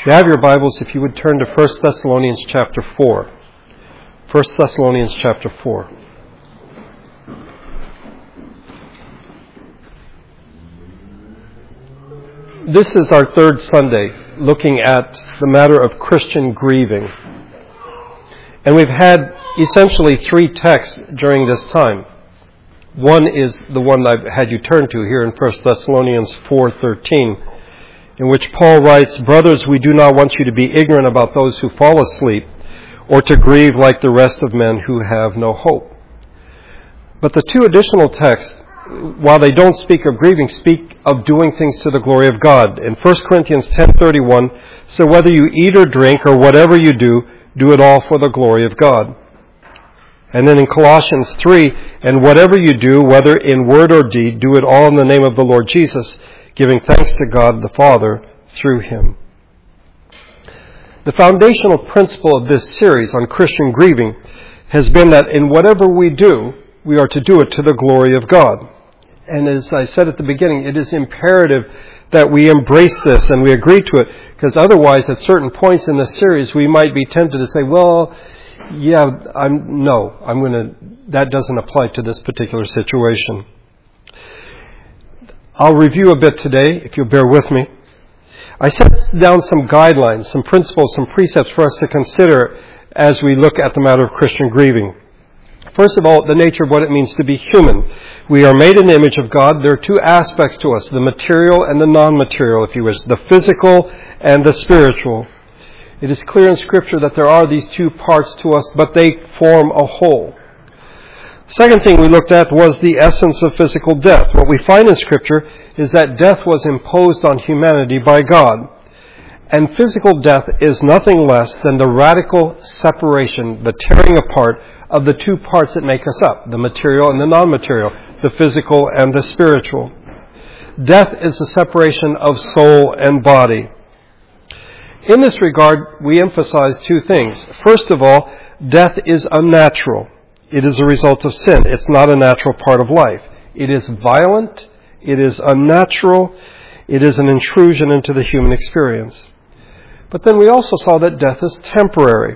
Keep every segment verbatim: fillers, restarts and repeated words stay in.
If you have your Bibles, if you would turn to First Thessalonians chapter four. First Thessalonians chapter four. This is our third Sunday looking at the matter of Christian grieving. And we've had essentially three texts during this time. One is the one I've had you turn to here in First Thessalonians four thirteen. In which Paul writes, "Brothers, we do not want you to be ignorant about those who fall asleep, or to grieve like the rest of men who have no hope." But the two additional texts, while they don't speak of grieving, speak of doing things to the glory of God. In First Corinthians ten thirty-one, "So whether you eat or drink or whatever you do, do it all for the glory of God." And then in Colossians three, "And whatever you do, whether in word or deed, do it all in the name of the Lord Jesus, giving thanks to God the Father through Him." The foundational principle of this series on Christian grieving has been that in whatever we do, we are to do it to the glory of God. And as I said at the beginning, it is imperative that we embrace this and we agree to it, because otherwise at certain points in this series we might be tempted to say, well, yeah, I'm no, I'm going to, that doesn't apply to this particular situation. I'll review a bit today, if you'll bear with me. I set down some guidelines, some principles, some precepts for us to consider as we look at the matter of Christian grieving. First of all, the nature of what it means to be human. We are made in the image of God. There are two aspects to us, the material and the non-material, if you wish, the physical and the spiritual. It is clear in Scripture that there are these two parts to us, but they form a whole. Second thing we looked at was the essence of physical death. What we find in Scripture is that death was imposed on humanity by God. And physical death is nothing less than the radical separation, the tearing apart of the two parts that make us up, the material and the non-material, the physical and the spiritual. Death is the separation of soul and body. In this regard, we emphasize two things. First of all, death is unnatural. It is a result of sin. It's not a natural part of life. It is violent. It is unnatural. It is an intrusion into the human experience. But then we also saw that death is temporary.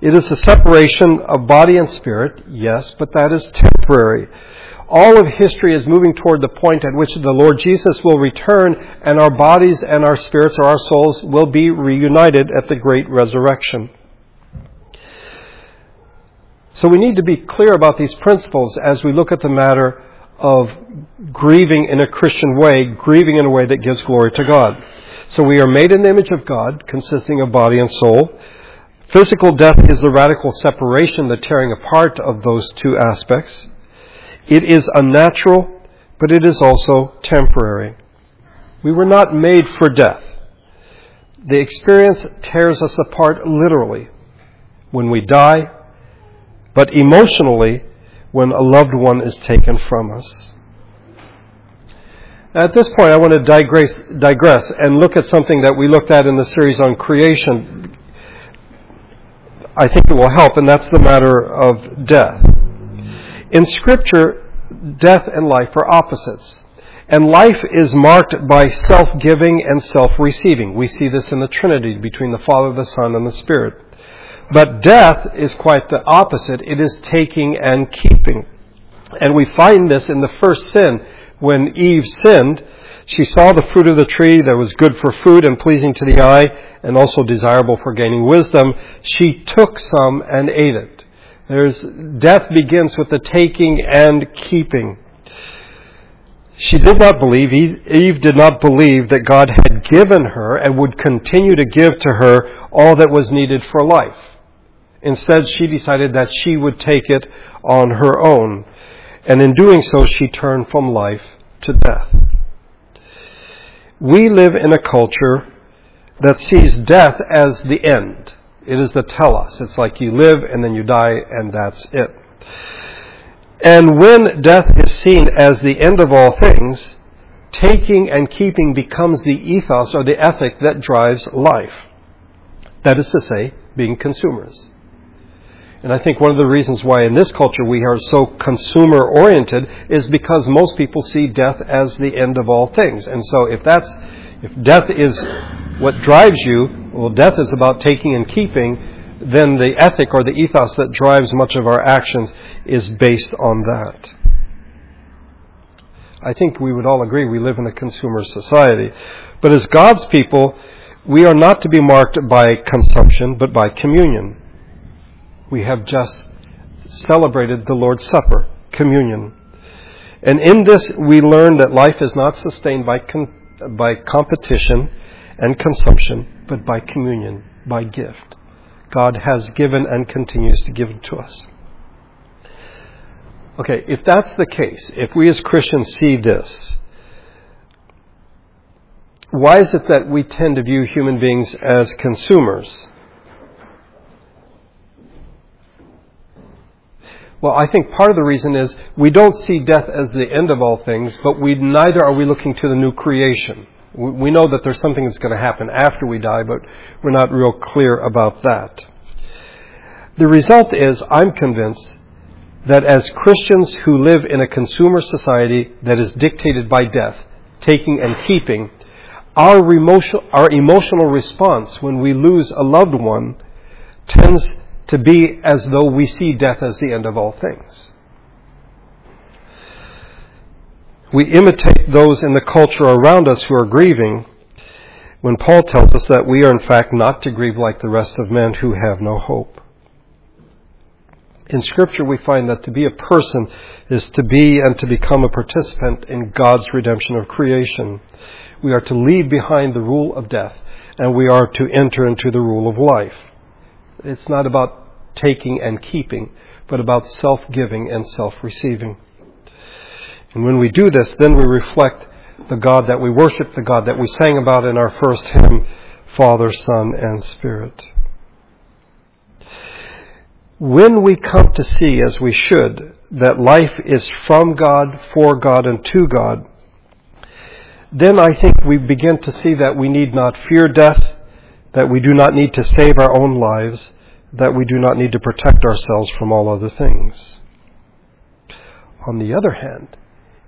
It is a separation of body and spirit, yes, but that is temporary. All of history is moving toward the point at which the Lord Jesus will return and our bodies and our spirits or our souls will be reunited at the great resurrection. So we need to be clear about these principles as we look at the matter of grieving in a Christian way, grieving in a way that gives glory to God. So we are made in the image of God, consisting of body and soul. Physical death is the radical separation, the tearing apart of those two aspects. It is unnatural, but it is also temporary. We were not made for death. The experience tears us apart literally when we die, but emotionally, when a loved one is taken from us. At this point, I want to digress, digress and look at something that we looked at in the series on creation. I think it will help, and that's the matter of death. In Scripture, death and life are opposites. And life is marked by self-giving and self-receiving. We see this in the Trinity between the Father, the Son, and the Spirit. But death is quite the opposite. It is taking and keeping. And we find this in the first sin. When Eve sinned, she saw the fruit of the tree that was good for food and pleasing to the eye and also desirable for gaining wisdom. She took some and ate it. There's, death begins with the taking and keeping. She did not believe, Eve did not believe that God had given her and would continue to give to her all that was needed for life. Instead, she decided that she would take it on her own. And in doing so, she turned from life to death. We live in a culture that sees death as the end. It is the telos. It's like you live and then you die and that's it. And when death is seen as the end of all things, taking and keeping becomes the ethos or the ethic that drives life. That is to say, being consumers. And I think one of the reasons why in this culture we are so consumer-oriented is because most people see death as the end of all things. And so if that's if death is what drives you, well, death is about taking and keeping, then the ethic or the ethos that drives much of our actions is based on that. I think we would all agree we live in a consumer society. But as God's people, we are not to be marked by consumption, but by communion. We have just celebrated the Lord's Supper, communion. And in this, we learn that life is not sustained by con- by competition and consumption, but by communion, by gift. God has given and continues to give to us. Okay, if that's the case, if we as Christians see this, why is it that we tend to view human beings as consumers? Well, I think part of the reason is we don't see death as the end of all things, but we neither are we looking to the new creation. We know that there's something that's going to happen after we die, but we're not real clear about that. The result is, I'm convinced, that as Christians who live in a consumer society that is dictated by death, taking and keeping, our emotional, our emotional response when we lose a loved one tends to be as though we see death as the end of all things. We imitate those in the culture around us who are grieving when Paul tells us that we are in fact not to grieve like the rest of men who have no hope. In Scripture, we find that to be a person is to be and to become a participant in God's redemption of creation. We are to leave behind the rule of death, and we are to enter into the rule of life. It's not about taking and keeping, but about self-giving and self-receiving. And when we do this, then we reflect the God that we worship, the God that we sang about in our first hymn, Father, Son, and Spirit. When we come to see, as we should, that life is from God, for God, and to God, then I think we begin to see that we need not fear death, that we do not need to save our own lives, that we do not need to protect ourselves from all other things. On the other hand,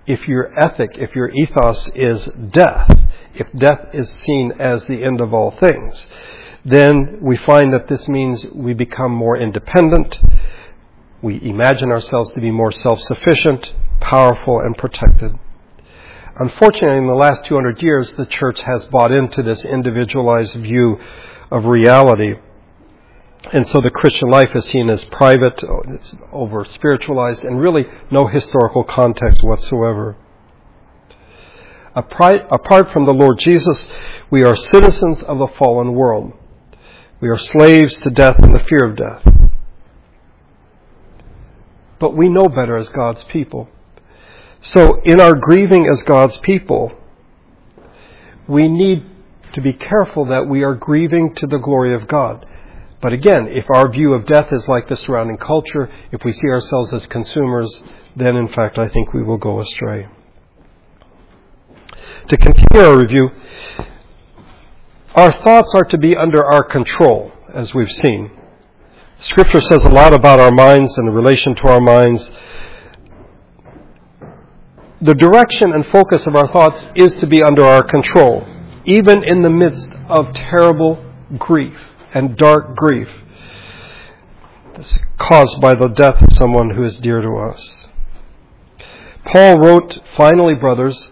if your ethic, if your ethos is death, if death is seen as the end of all things, then we find that this means we become more independent. We imagine ourselves to be more self-sufficient, powerful, and protected. Unfortunately, in the last two hundred years, the church has bought into this individualized view of reality. And so the Christian life is seen as private, it's over-spiritualized, and really no historical context whatsoever. Apart from the Lord Jesus, we are citizens of a fallen world. We are slaves to death and the fear of death. But we know better as God's people. So in our grieving as God's people, we need to be careful that we are grieving to the glory of God. But again, if our view of death is like the surrounding culture, if we see ourselves as consumers, then in fact I think we will go astray. To continue our review, our thoughts are to be under our control, as we've seen. Scripture says a lot about our minds and the relation to our minds. The direction and focus of our thoughts is to be under our control, even in the midst of terrible grief and dark grief that's caused by the death of someone who is dear to us. Paul wrote, "Finally, brothers,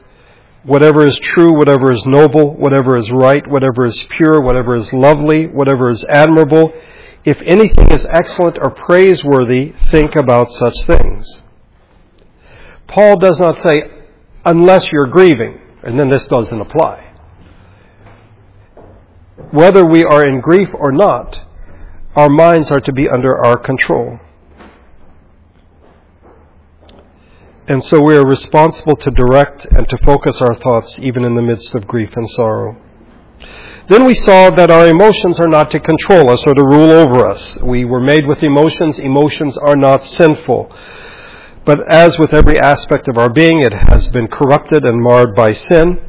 whatever is true, whatever is noble, whatever is right, whatever is pure, whatever is lovely, whatever is admirable, if anything is excellent or praiseworthy, think about such things." Paul does not say, unless you're grieving, and then this doesn't apply. Whether we are in grief or not, our minds are to be under our control. And so we are responsible to direct and to focus our thoughts even in the midst of grief and sorrow. Then we saw that our emotions are not to control us or to rule over us. We were made with emotions. Emotions are not sinful. But as with every aspect of our being, it has been corrupted and marred by sin.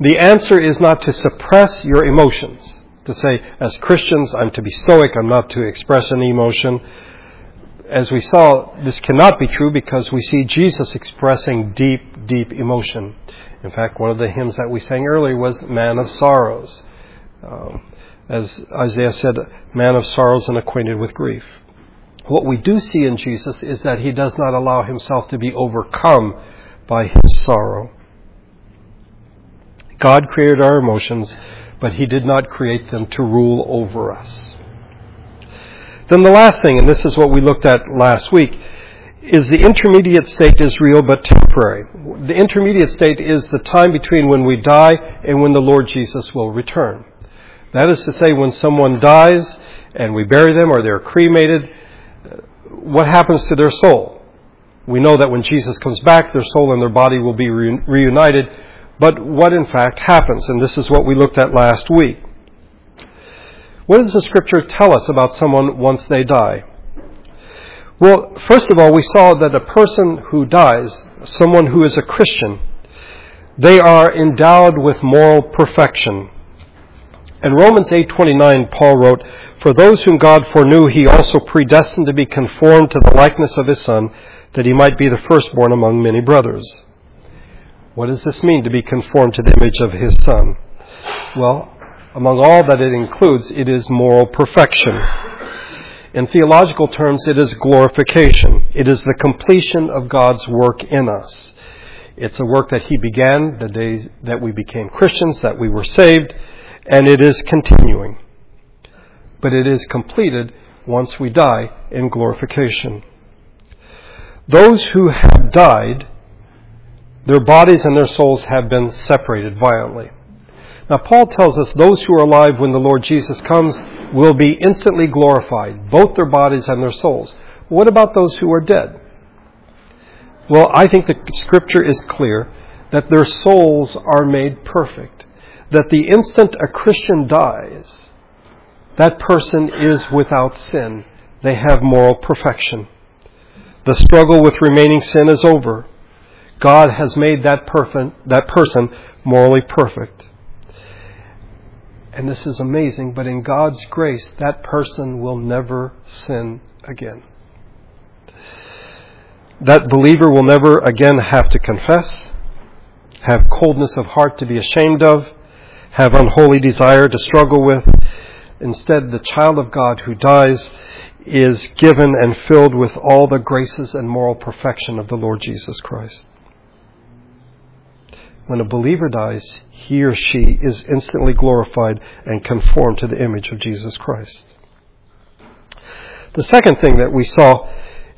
The answer is not to suppress your emotions. To say, as Christians, I'm to be stoic, I'm not to express any emotion. As we saw, this cannot be true because we see Jesus expressing deep, deep emotion. In fact, one of the hymns that we sang earlier was Man of Sorrows. Uh, as Isaiah said, man of sorrows and acquainted with grief. What we do see in Jesus is that he does not allow himself to be overcome by his sorrow. God created our emotions, but he did not create them to rule over us. Then the last thing, and this is what we looked at last week, is the intermediate state is real but temporary. The intermediate state is the time between when we die and when the Lord Jesus will return. That is to say, when someone dies and we bury them or they're cremated, what happens to their soul? We know that when Jesus comes back, their soul and their body will be re- reunited. But what in fact happens? And this is what we looked at last week. What does the Scripture tell us about someone once they die? Well, first of all, we saw that a person who dies, someone who is a Christian, they are endowed with moral perfection. In Romans eight twenty-nine, Paul wrote, "For those whom God foreknew, he also predestined to be conformed to the likeness of his Son, that he might be the firstborn among many brothers." What does this mean, to be conformed to the image of his Son? Well, among all that it includes, it is moral perfection. In theological terms, it is glorification. It is the completion of God's work in us. It's a work that he began the day that we became Christians, that we were saved, and it is continuing. But it is completed once we die in glorification. Those who have died, their bodies and their souls have been separated violently. Now, Paul tells us those who are alive when the Lord Jesus comes will be instantly glorified, both their bodies and their souls. What about those who are dead? Well, I think the Scripture is clear that their souls are made perfect, that the instant a Christian dies, that person is without sin. They have moral perfection. The struggle with remaining sin is over. God has made that perf- that person morally perfect. And this is amazing, but in God's grace, that person will never sin again. That believer will never again have to confess, have coldness of heart to be ashamed of, have unholy desire to struggle with. Instead, the child of God who dies is given and filled with all the graces and moral perfection of the Lord Jesus Christ. When a believer dies, he or she is instantly glorified and conformed to the image of Jesus Christ. The second thing that we saw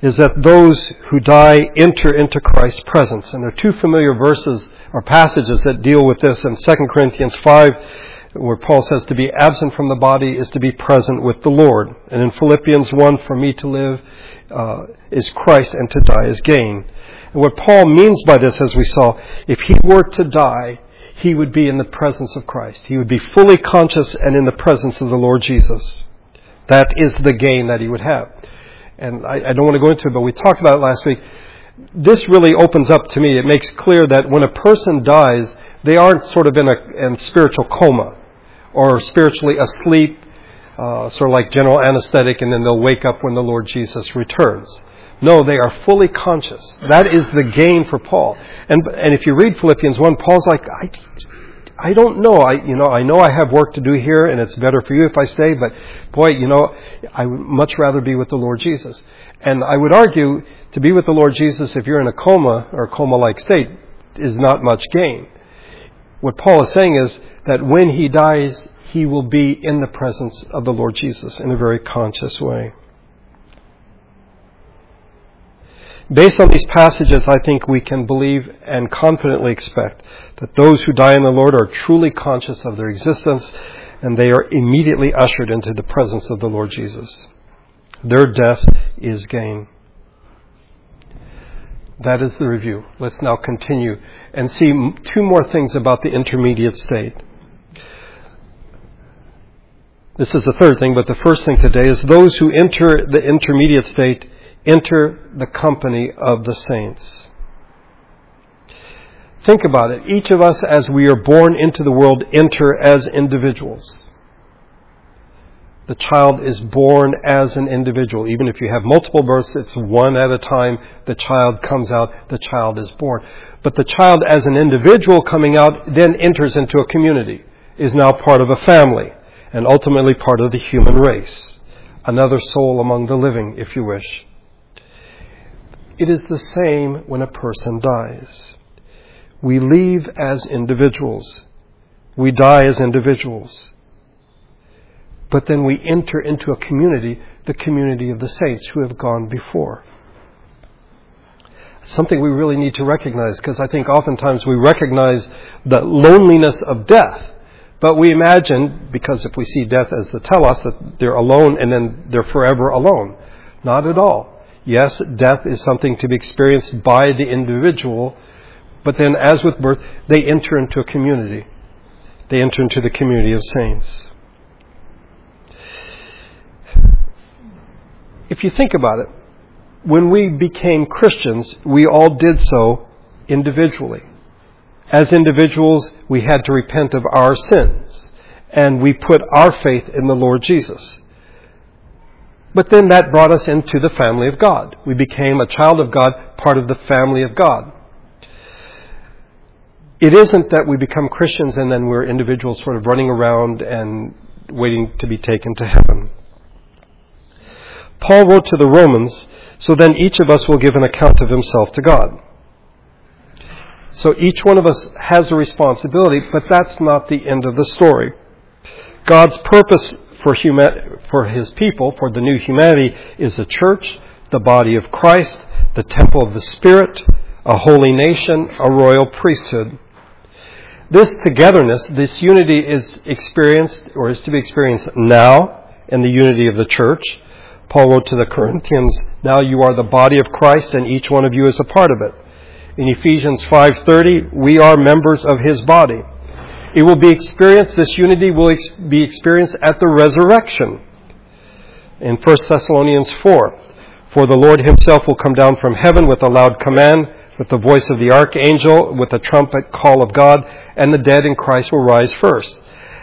is that those who die enter into Christ's presence. And there are two familiar verses or passages that deal with this in Second Corinthians five, where Paul says to be absent from the body is to be present with the Lord. And in Philippians one, for me to live uh, is Christ and to die is gain. And what Paul means by this, as we saw, if he were to die, he would be in the presence of Christ. He would be fully conscious and in the presence of the Lord Jesus. That is the gain that he would have. And I, I don't want to go into it, but we talked about it last week. This really opens up to me. It makes clear that when a person dies, they aren't sort of in a in spiritual coma or spiritually asleep, uh, sort of like general anesthetic, and then they'll wake up when the Lord Jesus returns. No, they are fully conscious. That is the gain for Paul. And and if you read Philippians one, Paul's like, I, I don't know. I you know I know I have work to do here, and it's better for you if I stay. But boy, you know, I would much rather be with the Lord Jesus. And I would argue to be with the Lord Jesus if you're in a coma or a coma-like state is not much gain. What Paul is saying is that when he dies, he will be in the presence of the Lord Jesus in a very conscious way. Based on these passages, I think we can believe and confidently expect that those who die in the Lord are truly conscious of their existence, and they are immediately ushered into the presence of the Lord Jesus. Their death is gain. That is the review. Let's now continue and see two more things about the intermediate state. This is the third thing, but the first thing today is those who enter the intermediate state enter the company of the saints. Think about it. Each of us, as we are born into the world, enter as individuals. The child is born as an individual. Even if you have multiple births, it's one at a time. The child comes out, the child is born. But the child as an individual coming out then enters into a community. is now part of a family and ultimately part of the human race. Another soul among the living, if you wish. It is the same when a person dies. We leave as individuals. We die as individuals. But then we enter into a community, the community of the saints who have gone before. Something we really need to recognize, because I think oftentimes we recognize the loneliness of death. But we imagine, because if we see death as the telos, that they're alone and then they're forever alone. Not at all. Yes, death is something to be experienced by the individual, but then as with birth, they enter into a community. They enter into the community of saints. If you think about it, when we became Christians, we all did so individually. As individuals, we had to repent of our sins, and we put our faith in the Lord Jesus. But then that brought us into the family of God. We became a child of God, part of the family of God. It isn't that we become Christians and then we're individuals sort of running around and waiting to be taken to heaven. Paul wrote to the Romans, so then each of us will give an account of himself to God. So each one of us has a responsibility, but that's not the end of the story. God's purpose For, human, for his people, for the new humanity, is the church, the body of Christ, the temple of the Spirit, a holy nation, a royal priesthood. This togetherness, this unity is experienced or is to be experienced now in the unity of the church. Paul wrote to the Corinthians, now you are the body of Christ and each one of you is a part of it. In Ephesians five thirty, we are members of his body. It will be experienced, this unity will be experienced at the resurrection. In First Thessalonians four, for the Lord himself will come down from heaven with a loud command, with the voice of the archangel, with the trumpet call of God, and the dead in Christ will rise first.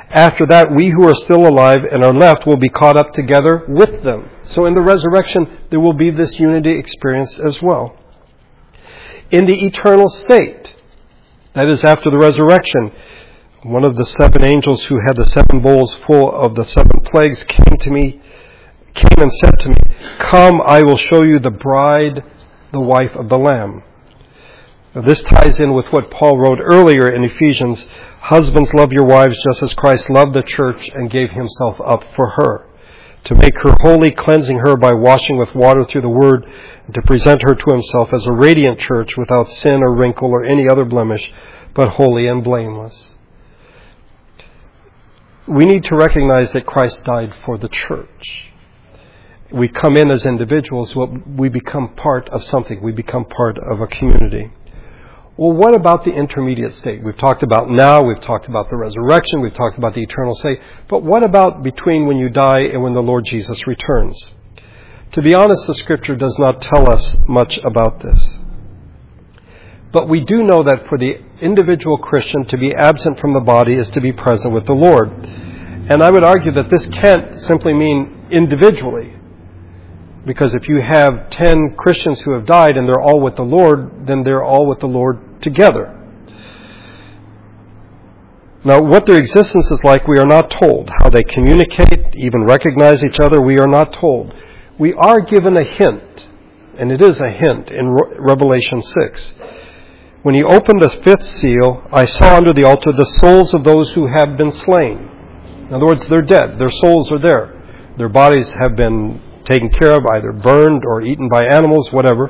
After that, we who are still alive and are left will be caught up together with them. So in the resurrection, there will be this unity experienced as well. In the eternal state, that is after the resurrection, one of the seven angels who had the seven bowls full of the seven plagues came to me, came and said to me, come, I will show you the bride, the wife of the Lamb. Now, this ties in with what Paul wrote earlier in Ephesians. Husbands, love your wives just as Christ loved the church and gave himself up for her, to make her holy, cleansing her by washing with water through the word, and to present her to himself as a radiant church without sin or wrinkle or any other blemish, but holy and blameless. We need to recognize that Christ died for the church. We come in as individuals, but we become part of something. We become part of a community. Well, what about the intermediate state? We've talked about now, we've talked about the resurrection, we've talked about the eternal state, but what about between when you die and when the Lord Jesus returns? To be honest, the Scripture does not tell us much about this. But we do know that for the individual Christian, to be absent from the body is to be present with the Lord. And I would argue that this can't simply mean individually. Because if you have ten Christians who have died and they're all with the Lord, then they're all with the Lord together. Now, what their existence is like, we are not told. How they communicate, even recognize each other, we are not told. We are given a hint, and it is a hint in Revelation six. When he opened the fifth seal, I saw under the altar the souls of those who have been slain. In other words, they're dead. Their souls are there. Their bodies have been taken care of, either burned or eaten by animals, whatever.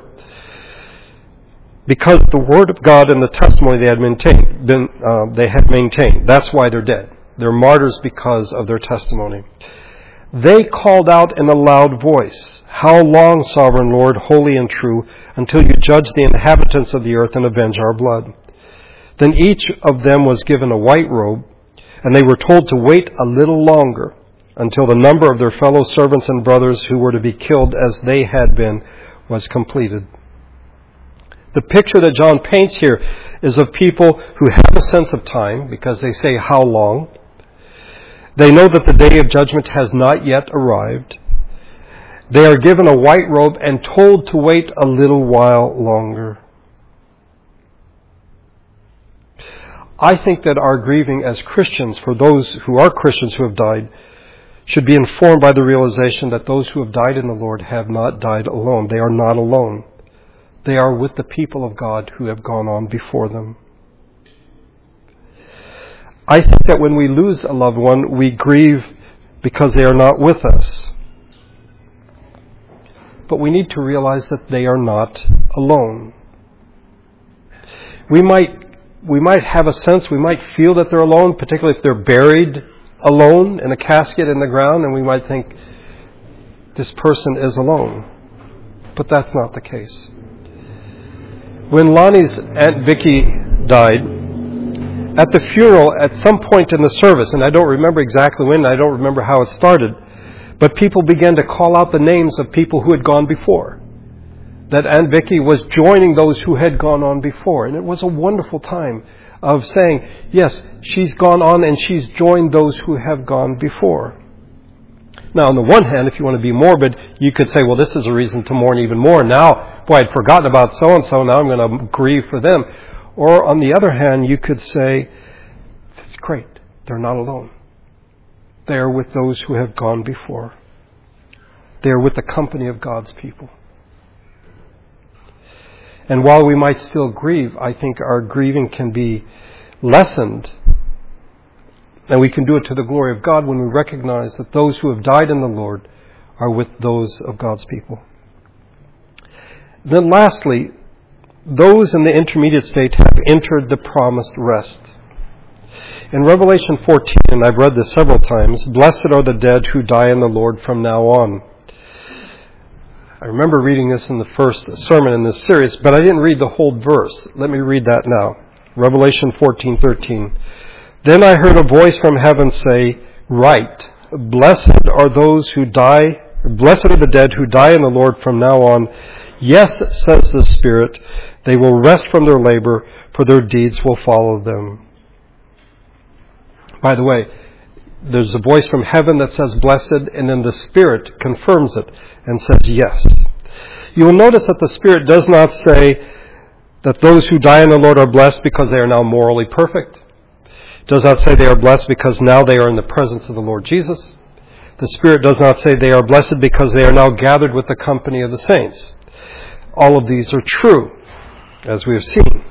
Because the word of God and the testimony they had maintained, been, uh, they had maintained. That's why they're dead. They're martyrs because of their testimony. They called out in a loud voice, how long, Sovereign Lord, holy and true, until you judge the inhabitants of the earth and avenge our blood? Then each of them was given a white robe, and they were told to wait a little longer until the number of their fellow servants and brothers who were to be killed as they had been was completed. The picture that John paints here is of people who have a sense of time, because they say, how long? They know that the day of judgment has not yet arrived. They are given a white robe and told to wait a little while longer. I think that our grieving as Christians, for those who are Christians who have died, should be informed by the realization that those who have died in the Lord have not died alone. They are not alone. They are with the people of God who have gone on before them. I think that when we lose a loved one, we grieve because they are not with us. But we need to realize that they are not alone. We might, we might have a sense, we might feel that they're alone, particularly if they're buried alone in a casket in the ground, and we might think this person is alone. But that's not the case. When Lonnie's Aunt Vicky died, at the funeral, at some point in the service, and I don't remember exactly when, I don't remember how it started, but people began to call out the names of people who had gone before. That Aunt Vicky was joining those who had gone on before. And it was a wonderful time of saying, yes, she's gone on and she's joined those who have gone before. Now, on the one hand, if you want to be morbid, you could say, well, this is a reason to mourn even more. Now, boy, I'd forgotten about so-and-so, now I'm going to grieve for them. Or on the other hand, you could say, that's great. They're not alone. They are with those who have gone before. They are with the company of God's people. And while we might still grieve, I think our grieving can be lessened. And we can do it to the glory of God when we recognize that those who have died in the Lord are with those of God's people. Then lastly, those in the intermediate state have entered the promised rest. In Revelation fourteen, and I've read this several times, blessed are the dead who die in the Lord from now on. I remember reading this in the first sermon in this series, but I didn't read the whole verse. Let me read that now. Revelation fourteen thirteen. Then I heard a voice from heaven say, write, blessed are those who die, blessed are the dead who die in the Lord from now on. Yes, says the Spirit, they will rest from their labor, for their deeds will follow them. By the way, there's a voice from heaven that says blessed, and then the Spirit confirms it and says yes. You will notice that the Spirit does not say that those who die in the Lord are blessed because they are now morally perfect. It does not say they are blessed because now they are in the presence of the Lord Jesus. The Spirit does not say they are blessed because they are now gathered with the company of the saints. All of these are true, as we have seen.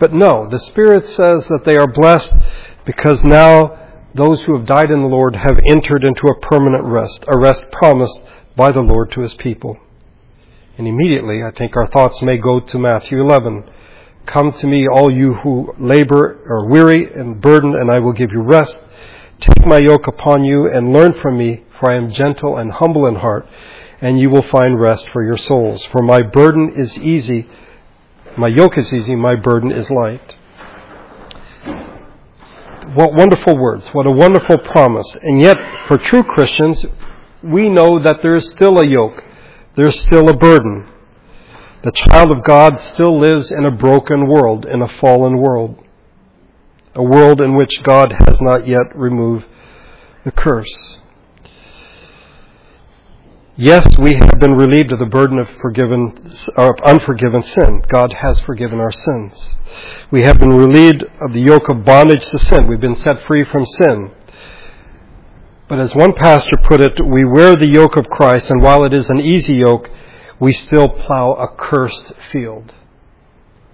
But no, the Spirit says that they are blessed because now those who have died in the Lord have entered into a permanent rest, a rest promised by the Lord to his people. And immediately, I think our thoughts may go to Matthew eleven. Come to me, all you who labor or are weary and burdened, and I will give you rest. Take my yoke upon you and learn from me, for I am gentle and humble in heart, and you will find rest for your souls. For my burden is easy, my yoke is easy, my burden is light. What wonderful words, what a wonderful promise. And yet, for true Christians, we know that there is still a yoke, there is still a burden. The child of God still lives in a broken world, in a fallen world, a world in which God has not yet removed the curse. Yes, we have been relieved of the burden of forgiven, uh, unforgiven sin. God has forgiven our sins. We have been relieved of the yoke of bondage to sin. We've been set free from sin. But as one pastor put it, we wear the yoke of Christ, and while it is an easy yoke, we still plow a cursed field.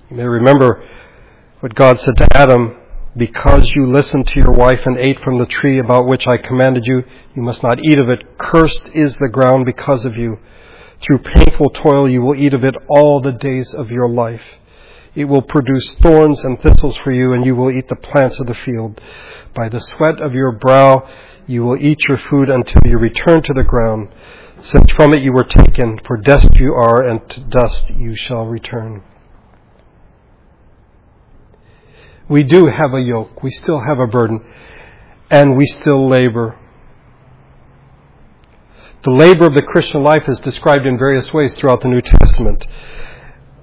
You may remember what God said to Adam, because you listened to your wife and ate from the tree about which I commanded you, you must not eat of it. Cursed is the ground because of you. Through painful toil you will eat of it all the days of your life. It will produce thorns and thistles for you, and you will eat the plants of the field. By the sweat of your brow you will eat your food until you return to the ground, since from it you were taken, for dust you are, and to dust you shall return. We do have a yoke. We still have a burden. And we still labor. The labor of the Christian life is described in various ways throughout the New Testament.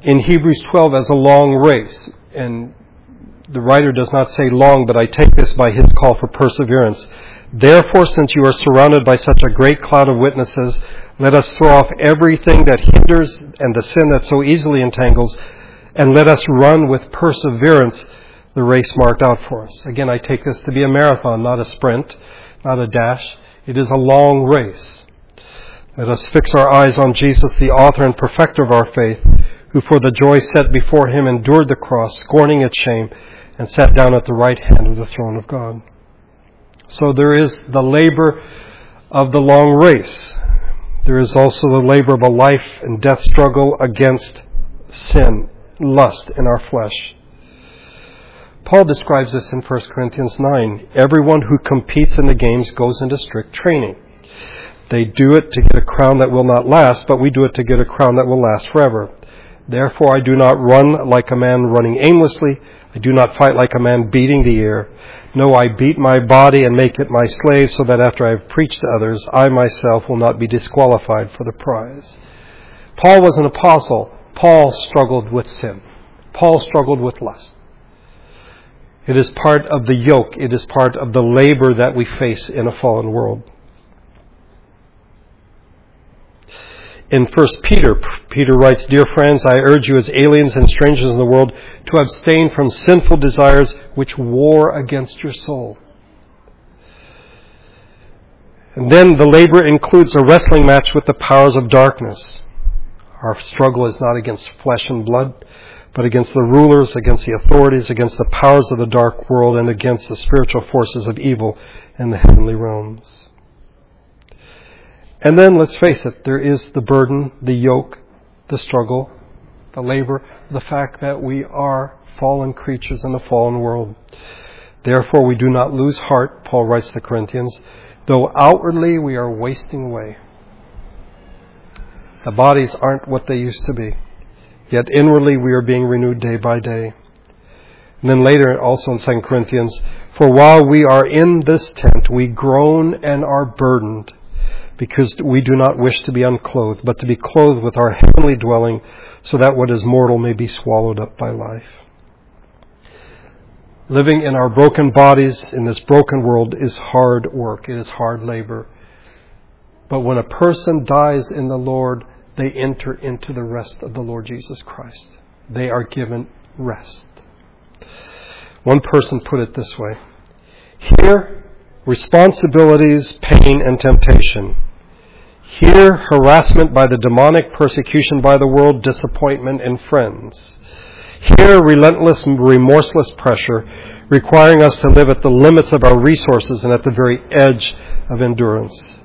In Hebrews twelve as a long race. And the writer does not say long, but I take this by his call for perseverance. Therefore, since you are surrounded by such a great cloud of witnesses, let us throw off everything that hinders and the sin that so easily entangles, and let us run with perseverance the race marked out for us. Again, I take this to be a marathon, not a sprint, not a dash. It is a long race. Let us fix our eyes on Jesus, the author and perfecter of our faith, who for the joy set before him endured the cross, scorning its shame, and sat down at the right hand of the throne of God. So there is the labor of the long race. There is also the labor of a life and death struggle against sin, lust in our flesh. Paul describes this in First Corinthians nine. Everyone who competes in the games goes into strict training. They do it to get a crown that will not last, but we do it to get a crown that will last forever. Therefore, I do not run like a man running aimlessly. I do not fight like a man beating the air. No, I beat my body and make it my slave, so that after I have preached to others, I myself will not be disqualified for the prize. Paul was an apostle. Paul struggled with sin. Paul struggled with lust. It is part of the yoke. It is part of the labor that we face in a fallen world. In First Peter, Peter writes, "Dear friends, I urge you as aliens and strangers in the world to abstain from sinful desires which war against your soul." And then the labor includes a wrestling match with the powers of darkness. Our struggle is not against flesh and blood, but against the rulers, against the authorities, against the powers of the dark world, and against the spiritual forces of evil in the heavenly realms. And then, let's face it, there is the burden, the yoke, the struggle, the labor, the fact that we are fallen creatures in a fallen world. Therefore, we do not lose heart, Paul writes to the Corinthians, though outwardly we are wasting away. The bodies aren't what they used to be, yet inwardly we are being renewed day by day. And then later, also in Second Corinthians, "For while we are in this tent, we groan and are burdened, because we do not wish to be unclothed, but to be clothed with our heavenly dwelling, so that what is mortal may be swallowed up by life." Living in our broken bodies in this broken world is hard work. It is hard labor. But when a person dies in the Lord, they enter into the rest of the Lord Jesus Christ. They are given rest. One person put it this way: "Here, responsibilities, pain, and temptation. Here, harassment by the demonic, persecution by the world, disappointment in friends. Here, relentless, remorseless pressure, requiring us to live at the limits of our resources and at the very edge of endurance.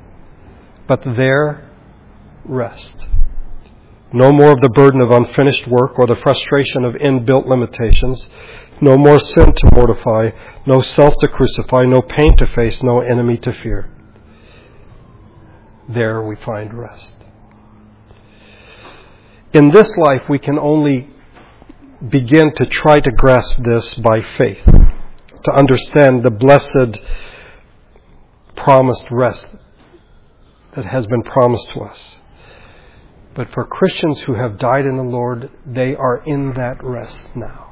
But there, rest. No more of the burden of unfinished work or the frustration of inbuilt limitations. No more sin to mortify, no self to crucify, no pain to face, no enemy to fear. There we find rest." In this life, we can only begin to try to grasp this by faith, to understand the blessed promised rest that has been promised to us. But for Christians who have died in the Lord, they are in that rest now.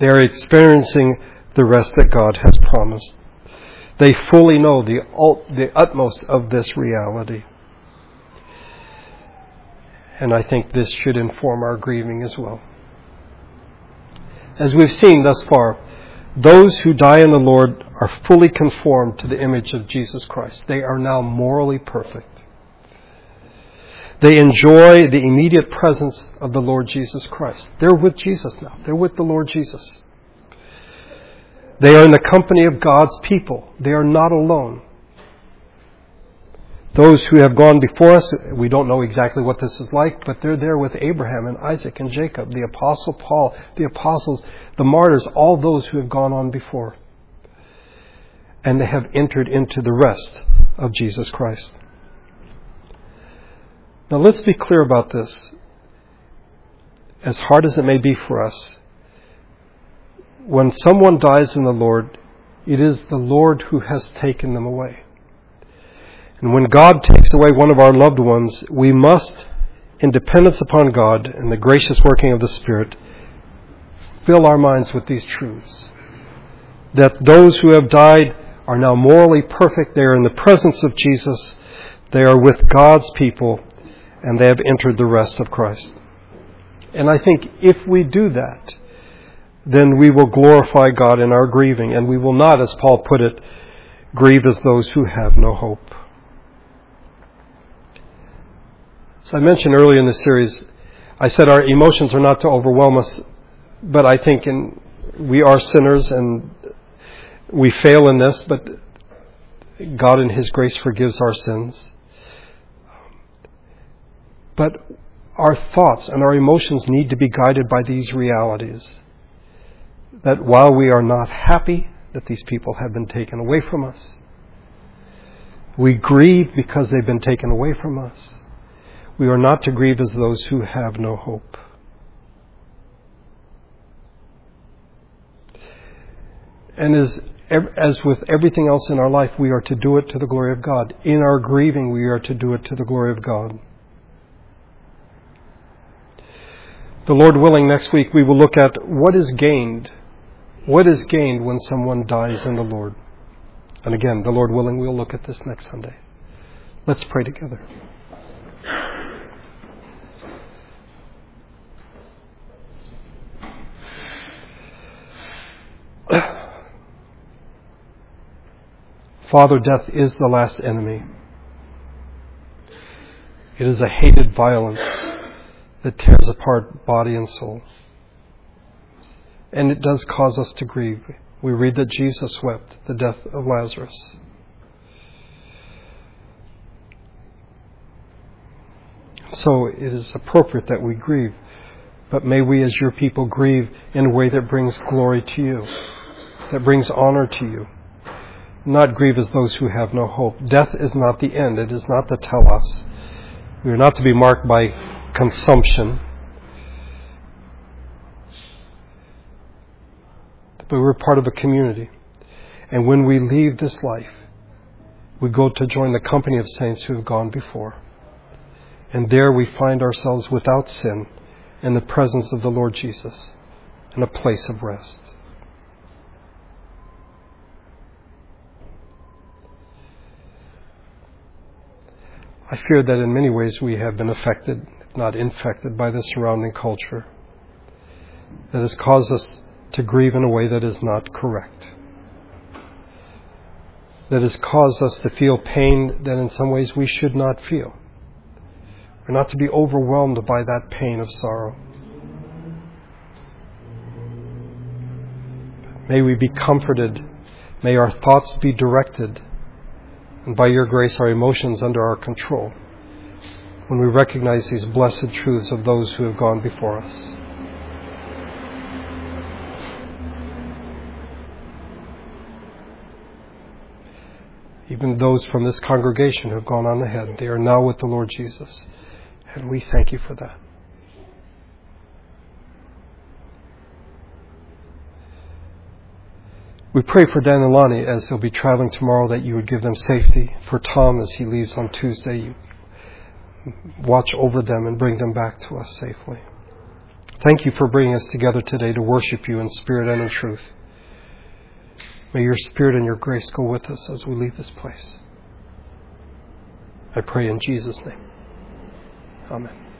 They are experiencing the rest that God has promised. They fully know the, ult- the utmost of this reality. And I think this should inform our grieving as well. As we've seen thus far, those who die in the Lord are fully conformed to the image of Jesus Christ. They are now morally perfect. They enjoy the immediate presence of the Lord Jesus Christ. They're with Jesus now. They're with the Lord Jesus. They are in the company of God's people. They are not alone. Those who have gone before us, we don't know exactly what this is like, but they're there with Abraham and Isaac and Jacob, the Apostle Paul, the apostles, the martyrs, all those who have gone on before. And they have entered into the rest of Jesus Christ. Now let's be clear about this. As hard as it may be for us, when someone dies in the Lord, it is the Lord who has taken them away. And when God takes away one of our loved ones, we must, in dependence upon God and the gracious working of the Spirit, fill our minds with these truths. That those who have died are now morally perfect. They are in the presence of Jesus. They are with God's people. And they have entered the rest of Christ. And I think if we do that, then we will glorify God in our grieving, and we will not, as Paul put it, grieve as those who have no hope. So I mentioned earlier in the series, I said our emotions are not to overwhelm us, but I think in, we are sinners and we fail in this, but God in His grace forgives our sins. But our thoughts and our emotions need to be guided by these realities. That while we are not happy that these people have been taken away from us, we grieve because they've been taken away from us. We are not to grieve as those who have no hope. And as, as with everything else in our life, we are to do it to the glory of God. In our grieving, we are to do it to the glory of God. The Lord willing, next week we will look at what is gained. What is gained when someone dies in the Lord? And again, the Lord willing, we'll look at this next Sunday. Let's pray together. Father, death is the last enemy. It is a hated violence that tears apart body and soul. And it does cause us to grieve. We read that Jesus wept the death of Lazarus. So it is appropriate that we grieve. But may we as your people grieve in a way that brings glory to you, that brings honor to you. Not grieve as those who have no hope. Death is not the end. It is not the telos. We are not to be marked by consumption. But we're part of a community. And when we leave this life, we go to join the company of saints who have gone before. And there we find ourselves without sin in the presence of the Lord Jesus in a place of rest. I fear that in many ways we have been affected, if not infected, by the surrounding culture that has caused us to grieve in a way that is not correct, that has caused us to feel pain that in some ways we should not feel. We're not to be overwhelmed by that pain of sorrow. May we be comforted. May our thoughts be directed. And by your grace, our emotions under our control, when we recognize these blessed truths of those who have gone before us. Even those from this congregation who have gone on ahead, they are now with the Lord Jesus. And we thank you for that. We pray for Dan and Lonnie as they'll be traveling tomorrow, that you would give them safety. For Tom, as he leaves on Tuesday, you watch over them and bring them back to us safely. Thank you for bringing us together today to worship you in spirit and in truth. May your spirit and your grace go with us as we leave this place. I pray in Jesus' name. Amen.